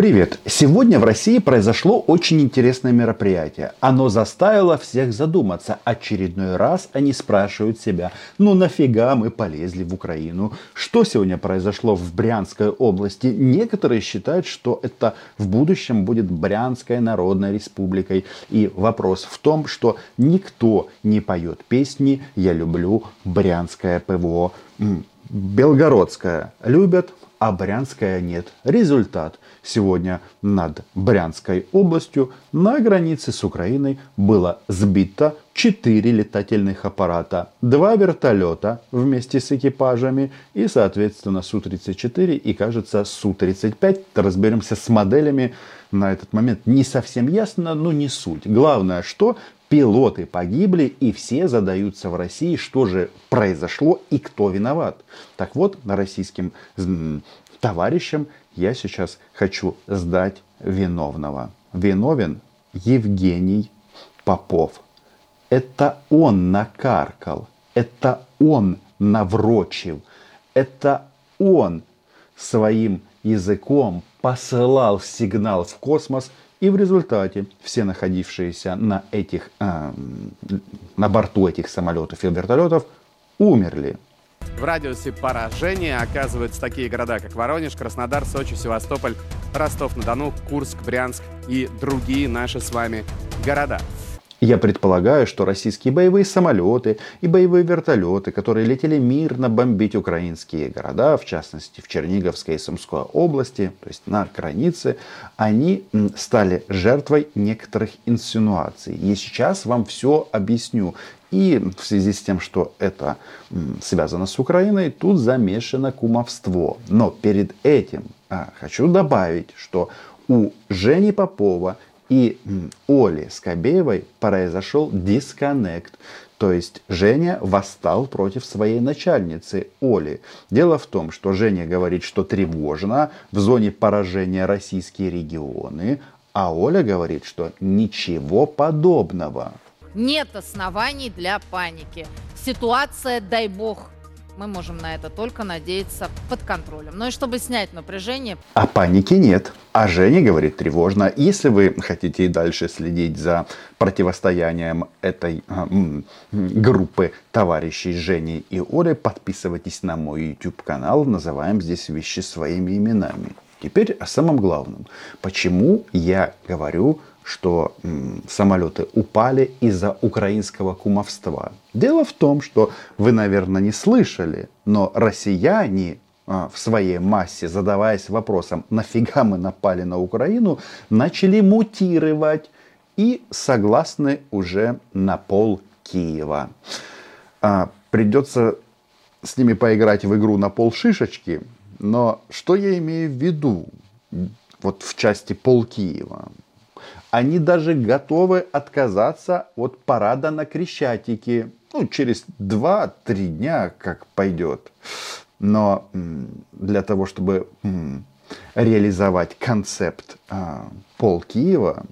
Привет! Сегодня в России произошло очень интересное мероприятие. Оно заставило всех задуматься. Очередной раз они спрашивают себя, ну нафига мы полезли в Украину? Что сегодня произошло в Брянской области? Некоторые считают, что это в будущем будет Брянской народной республикой. И вопрос в том, что никто не поет песни «Я люблю Брянское ПВО». Белгородское любят, а Брянская нет. Результат. Сегодня над Брянской областью на границе с Украиной было сбито 4 летательных аппарата, 2 вертолета вместе с экипажами и, соответственно, Су-34 и, кажется, Су-35. Разберемся с моделями. На этот момент не совсем ясно, но не суть. Главное, что пилоты погибли, и все задаются в России, что же произошло и кто виноват. Так вот, российским товарищам я сейчас хочу сдать виновного. Виновен Евгений Попов. Это он накаркал, это он наврочил, это он своим языком посылал сигнал в космос. И в результате все находившиеся на борту этих самолетов и вертолетов умерли. В радиусе поражения оказываются такие города, как Воронеж, Краснодар, Сочи, Севастополь, Ростов-на-Дону, Курск, Брянск и другие наши с вами города. Я предполагаю, что российские боевые самолеты и боевые вертолеты, которые летели мирно бомбить украинские города, в частности в Черниговской и Сумской области, то есть на границе, они стали жертвой некоторых инсинуаций. И сейчас вам все объясню. И в связи с тем, что это связано с Украиной, тут замешано кумовство. Но перед этим хочу добавить, что у Жени Попова и Оли Скабеевой произошел дисконнект. То есть Женя восстал против своей начальницы Оли. Дело в том, что Женя говорит, что тревожно, в зоне поражения российские регионы, а Оля говорит, что ничего подобного. Нет оснований для паники. Ситуация, дай бог, мы можем на это только надеяться, под контролем. Ну и чтобы снять напряжение... А паники нет. А Женя говорит тревожно. Если вы хотите и дальше следить за противостоянием этой группы товарищей Жени и Оли, подписывайтесь на мой YouTube-канал. Называем здесь вещи своими именами. Теперь о самом главном. Почему я говорю, что самолеты упали из-за украинского кумовства? Дело в том, что вы, наверное, не слышали, но россияне в своей массе, задаваясь вопросом, нафига мы напали на Украину, начали мутировать и согласны уже на пол Киева. Придется с ними поиграть в игру на пол шишечки, но что я имею в виду вот в части пол Киева? Они даже готовы отказаться от парада на Крещатике. Ну, через 2-3 дня как пойдет. Но для того, чтобы реализовать концепт пол Киева,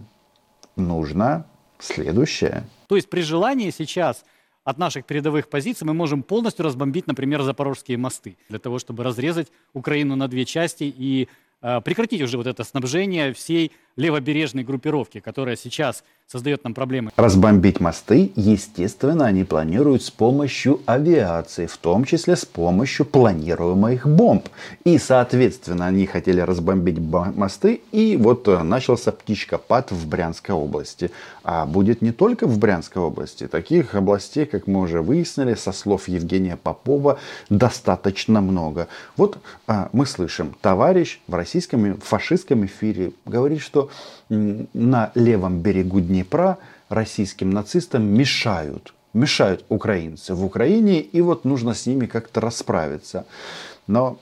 нужно следующее. То есть при желании сейчас от наших передовых позиций мы можем полностью разбомбить, например, запорожские мосты. Для того, чтобы разрезать Украину на две части и... прекратить уже вот это снабжение всей левобережной группировки, которая сейчас создает нам проблемы. Разбомбить мосты, естественно, они планируют с помощью авиации, в том числе с помощью планируемых бомб. И, соответственно, они хотели разбомбить мосты, и вот начался птичкопад в Брянской области. А будет не только в Брянской области. Таких областей, как мы уже выяснили, со слов Евгения Попова, достаточно много. Вот мы слышим, товарищ в России, в российском фашистском эфире говорит, что на левом берегу Днепра российским нацистам мешают украинцы в Украине, и вот нужно с ними как-то расправиться. Но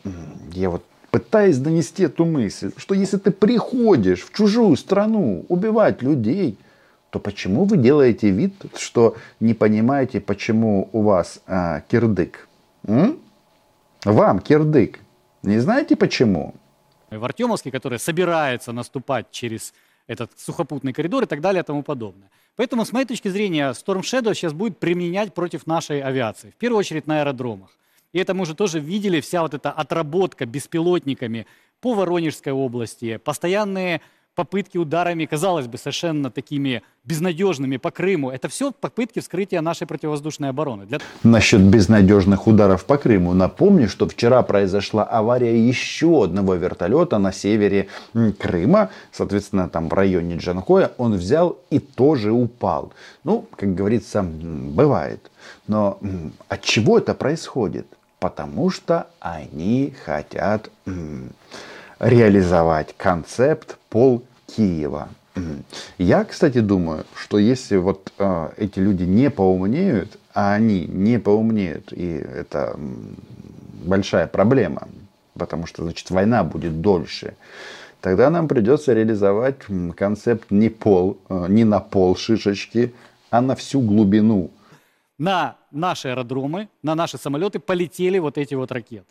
я вот пытаюсь донести эту мысль, что если ты приходишь в чужую страну убивать людей, то почему вы делаете вид, что не понимаете, почему у вас кирдык? Вам кирдык. Не знаете почему? В Артемовске, которые собираются наступать через этот сухопутный коридор и так далее и тому подобное. Поэтому, с моей точки зрения, Storm Shadow сейчас будет применять против нашей авиации. В первую очередь на аэродромах. И это мы уже тоже видели, вся вот эта отработка беспилотниками по Воронежской области, постоянные попытки ударами, казалось бы, совершенно такими безнадежными по Крыму. Это все попытки вскрытия нашей противовоздушной обороны. Насчет безнадежных ударов по Крыму. Напомню, что вчера произошла авария еще одного вертолета на севере Крыма. Соответственно, там в районе Джанкоя он взял и тоже упал. Ну, как говорится, бывает. Но от чего это происходит? Потому что они хотят реализовать концепт «Пол Киева». Я, кстати, думаю, что если вот эти люди не поумнеют, а они не поумнеют, и это большая проблема, потому что, значит, война будет дольше, тогда нам придется реализовать концепт не на пол шишечки, а на всю глубину. На наши аэродромы, на наши самолеты полетели вот эти вот ракеты.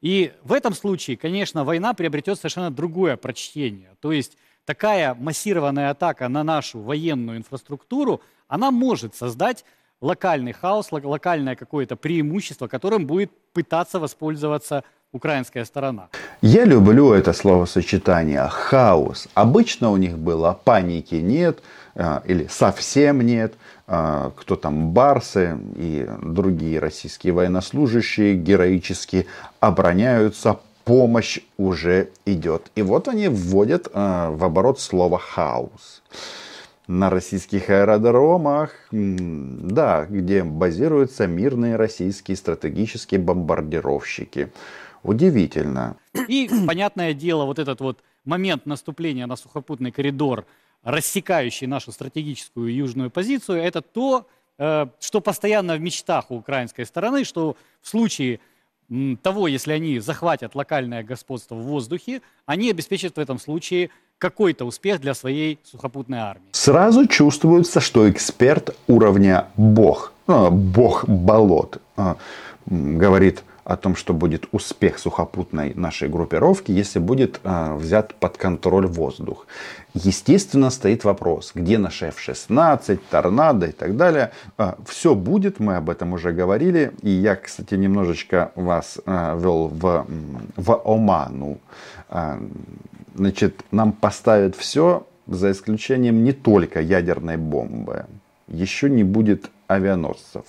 И в этом случае, конечно, война приобретет совершенно другое прочтение. То есть такая массированная атака на нашу военную инфраструктуру, она может создать локальный хаос, локальное какое-то преимущество, которым будет пытаться воспользоваться украинская сторона. Я люблю это словосочетание «хаос». Обычно у них было «паники нет» или «совсем нет». Кто там, барсы и другие российские военнослужащие героически обороняются, помощь уже идет. И вот они вводят в оборот слово «хаос». На российских аэродромах, да, где базируются мирные российские стратегические бомбардировщики. Удивительно. И, понятное дело, вот этот вот момент наступления на сухопутный коридор, рассекающий нашу стратегическую южную позицию, это то, что постоянно в мечтах у украинской стороны, что в случае того, если они захватят локальное господство в воздухе, они обеспечат в этом случае какой-то успех для своей сухопутной армии. Сразу чувствуется, что эксперт уровня бог, бог болот, говорит о том, что будет успех сухопутной нашей группировки, если будет взят под контроль воздух. Естественно, стоит вопрос, где наш F-16, торнадо и так далее. Все будет, мы об этом уже говорили. И я, кстати, немножечко вас вел в оману. Значит, нам поставят все, за исключением не только ядерной бомбы. Еще не будет авианосцев.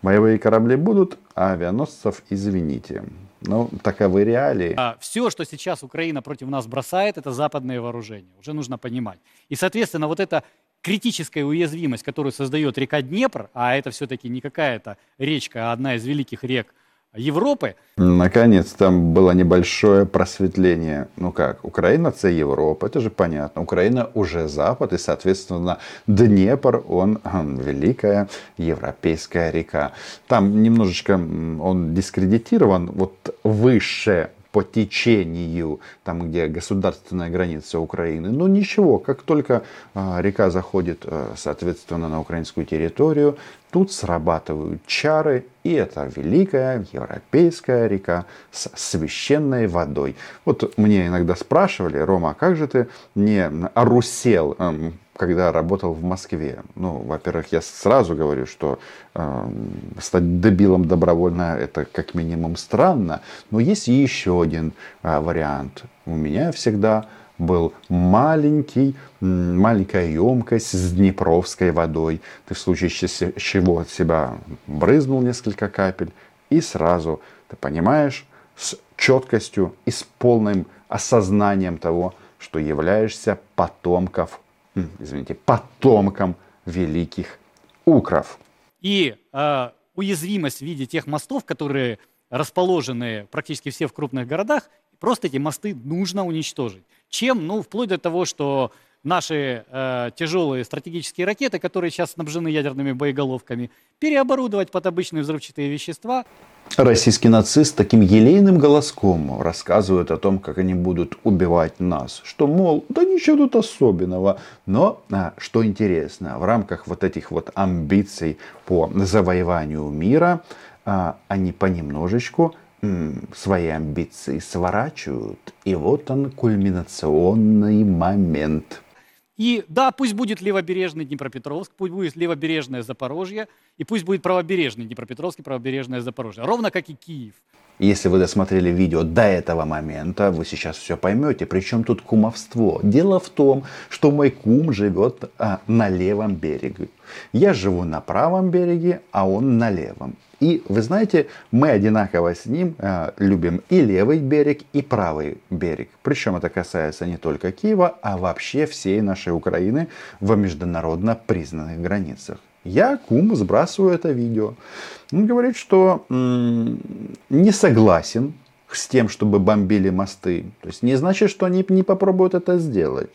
Боевые корабли будут, а авианосцев, извините. Ну, таковы реалии. Все, что сейчас Украина против нас бросает, это западные вооружения. Уже нужно понимать. И, соответственно, вот эта критическая уязвимость, которую создает река Днепр, а это все-таки не какая-то речка, а одна из великих рек Европы. Наконец, там было небольшое просветление. Ну как, Украина – это Европа, это же понятно. Украина уже Запад, и, соответственно, Днепр, он великая европейская река. Там немножечко он дискредитирован, вот выше по течению, там, где государственная граница Украины. Но ничего, как только река заходит, соответственно, на украинскую территорию, тут срабатывают чары, и это великая европейская река с священной водой. Вот мне иногда спрашивали: Рома, а как же ты не орусел, когда работал в Москве? Ну, во-первых, я сразу говорю, что стать дебилом добровольно – это как минимум странно. Но есть еще один вариант. У меня всегда был маленькая емкость с днепровской водой. Ты в случае чего от себя брызнул несколько капель, и сразу, ты понимаешь, с четкостью и с полным осознанием того, что являешься потомком великих укров. И уязвимость в виде тех мостов, которые расположены практически все в крупных городах, просто эти мосты нужно уничтожить. Чем? Ну, вплоть до того, что наши тяжелые стратегические ракеты, которые сейчас снабжены ядерными боеголовками, переоборудовать под обычные взрывчатые вещества. Российский нацист таким елейным голоском рассказывает о том, как они будут убивать нас. Что, мол, да ничего тут особенного. Но, что интересно, в рамках вот этих вот амбиций по завоеванию мира, они понемножечку свои амбиции сворачивают. И вот он, кульминационный момент. И да, пусть будет левобережный Днепропетровск, пусть будет левобережное Запорожье, и пусть будет правобережный Днепропетровск и правобережное Запорожье. Ровно как и Киев. Если вы досмотрели видео до этого момента, вы сейчас все поймете. Причем тут кумовство. Дело в том, что мой кум живет на левом береге. Я живу на правом береге, а он на левом. И вы знаете, мы одинаково с ним любим и левый берег, и правый берег. Причем это касается не только Киева, а вообще всей нашей Украины в международно признанных границах. Я, кум, сбрасываю это видео. Он говорит, что не согласен с тем, чтобы бомбили мосты. То есть не значит, что они не попробуют это сделать.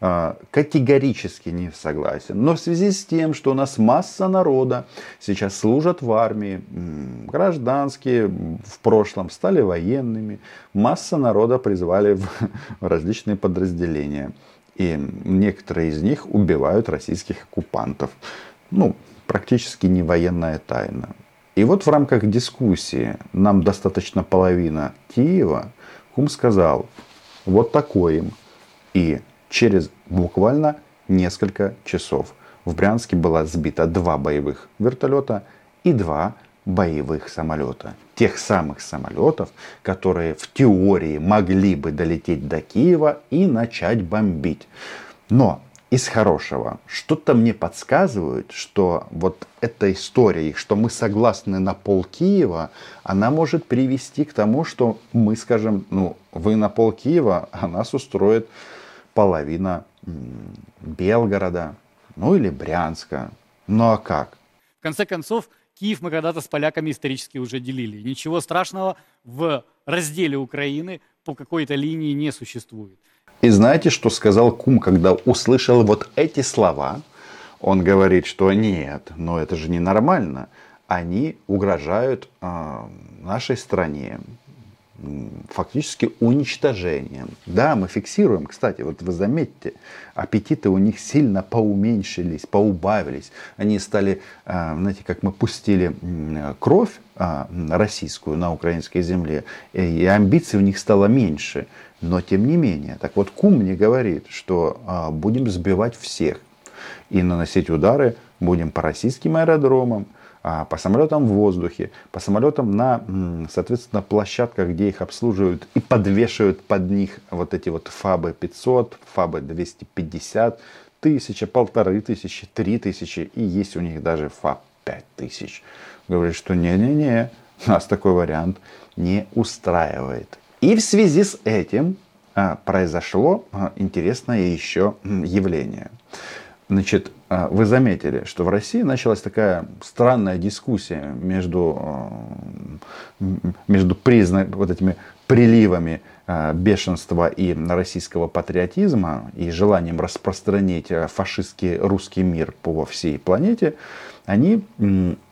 Категорически не согласен. Но в связи с тем, что у нас масса народа сейчас служат в армии, гражданские в прошлом стали военными, масса народа призвали в различные подразделения. И некоторые из них убивают российских оккупантов. Ну, практически не военная тайна. И вот в рамках дискуссии «Нам достаточно половина Киева» кум сказал вот такое им. И через буквально несколько часов в Брянске было сбито 2 боевых вертолета и 2 боевых самолета. Тех самых самолетов, которые в теории могли бы долететь до Киева и начать бомбить. Но из хорошего. Что-то мне подсказывает, что вот эта история, что мы согласны на пол Киева, она может привести к тому, что мы скажем, ну, вы на пол Киева, а нас устроит половина Белгорода, ну или Брянска. Ну а как? В конце концов, Киев мы когда-то с поляками исторически уже делили. Ничего страшного в разделе Украины по какой-то линии не существует. И знаете, что сказал кум, когда услышал вот эти слова? Он говорит, что нет, но это же ненормально. Они угрожают нашей стране фактически уничтожением. Да, мы фиксируем, кстати, вот вы заметьте, аппетиты у них сильно поуменьшились, поубавились. Они стали, знаете, как мы пустили кровь российскую на украинской земле, и амбиций у них стало меньше. Но тем не менее, так вот кум мне говорит, что будем сбивать всех и наносить удары будем по российским аэродромам, по самолетам в воздухе, по самолетам на, соответственно, площадках, где их обслуживают и подвешивают под них вот эти вот ФАБы 500, ФАБы 250, 1000, 1500, 3000 и есть у них даже ФАБ 5000. Говорит, что не-не-не, нас такой вариант не устраивает. И в связи с этим произошло интересное еще явление. Значит, вы заметили, что в России началась такая странная дискуссия между вот этими приливами бешенства и российского патриотизма и желанием распространить фашистский русский мир по всей планете. Они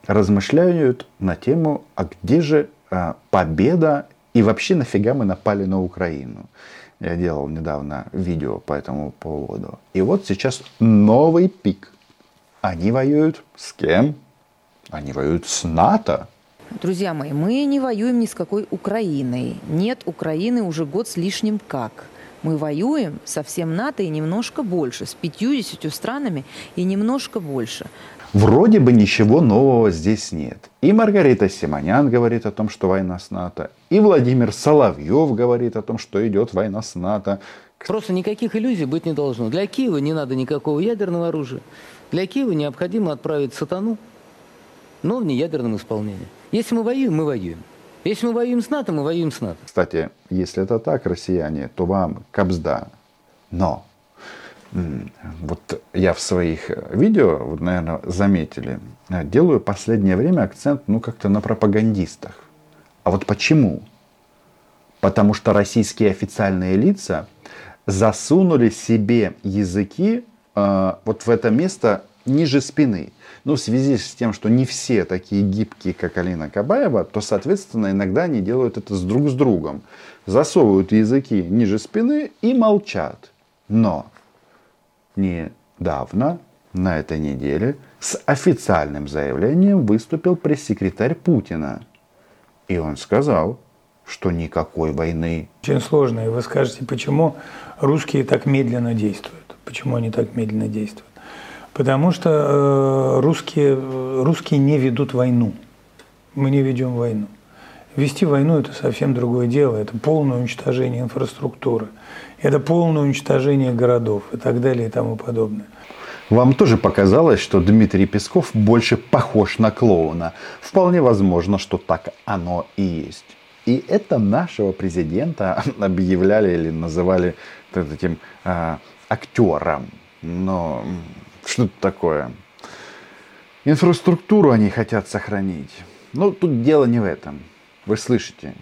размышляют на тему, а где же победа и вообще нафига мы напали на Украину. Я делал недавно видео по этому поводу. И вот сейчас новый пик. Они воюют с кем? Они воюют с НАТО. Друзья мои, мы не воюем ни с какой Украиной. Нет Украины уже год с лишним как. Мы воюем со всем НАТО и немножко больше. С 50 странами и немножко больше. Вроде бы ничего нового здесь нет. И Маргарита Симонян говорит о том, что война с НАТО. И Владимир Соловьев говорит о том, что идет война с НАТО. Просто никаких иллюзий быть не должно. Для Киева не надо никакого ядерного оружия. Для Киева необходимо отправить сатану, но в неядерном исполнении. Если мы воюем, мы воюем. Если мы воюем с НАТО, мы воюем с НАТО. Кстати, если это так, россияне, то вам кабзда. Но вот я в своих видео, вот, наверное, заметили, делаю последнее время акцент, ну, как-то на пропагандистах. А вот почему? Потому что российские официальные лица засунули себе языки вот в это место ниже спины. Но в связи с тем, что не все такие гибкие, как Алина Кабаева, то, соответственно, иногда они делают это друг с другом. Засовывают языки ниже спины и молчат. Но недавно, на этой неделе, с официальным заявлением выступил пресс-секретарь Путина. И он сказал, что никакой войны. Очень сложно. И вы скажете, почему русские так медленно действуют? Почему они так медленно действуют? Потому что русские не ведут войну. Мы не ведем войну. Вести войну – это совсем другое дело. Это полное уничтожение инфраструктуры, это полное уничтожение городов и так далее и тому подобное. Вам тоже показалось, что Дмитрий Песков больше похож на клоуна? Вполне возможно, что так оно и есть. И это нашего президента объявляли или называли таким актером. Но что это такое? Инфраструктуру они хотят сохранить. Но тут дело не в этом. Вы слышите?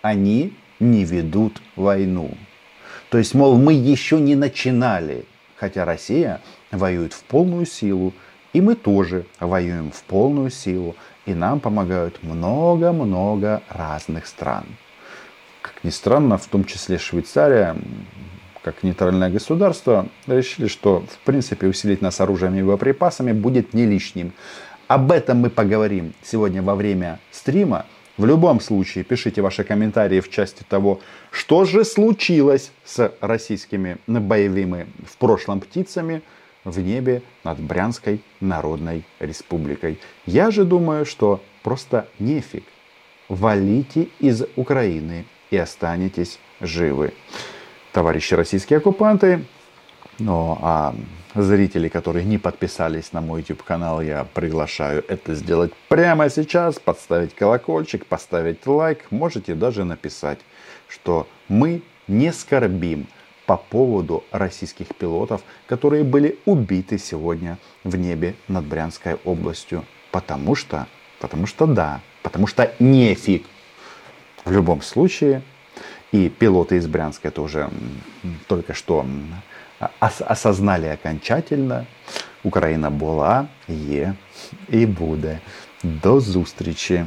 Они не ведут войну. То есть, мол, мы еще не начинали. Хотя Россия воюет в полную силу. И мы тоже воюем в полную силу. И нам помогают много-много разных стран. Как ни странно, в том числе Швейцария, как нейтральное государство, решили, что в принципе усилить нас оружием и боеприпасами будет не лишним. Об этом мы поговорим сегодня во время стрима. В любом случае, пишите ваши комментарии в части того, что же случилось с российскими боевыми в прошлом птицами в небе над Брянской Народной Республикой. Я же думаю, что просто нефиг. Валите из Украины и останетесь живы, товарищи российские оккупанты. Ну, а зрители, которые не подписались на мой YouTube-канал, я приглашаю это сделать прямо сейчас. Подставить колокольчик, поставить лайк. Можете даже написать, что мы не скорбим по поводу российских пилотов, которые были убиты сегодня в небе над Брянской областью. Потому что нефиг. В любом случае, и пилоты из Брянска это уже только что осознали окончательно. Украина була, є і буде. До зустрічі!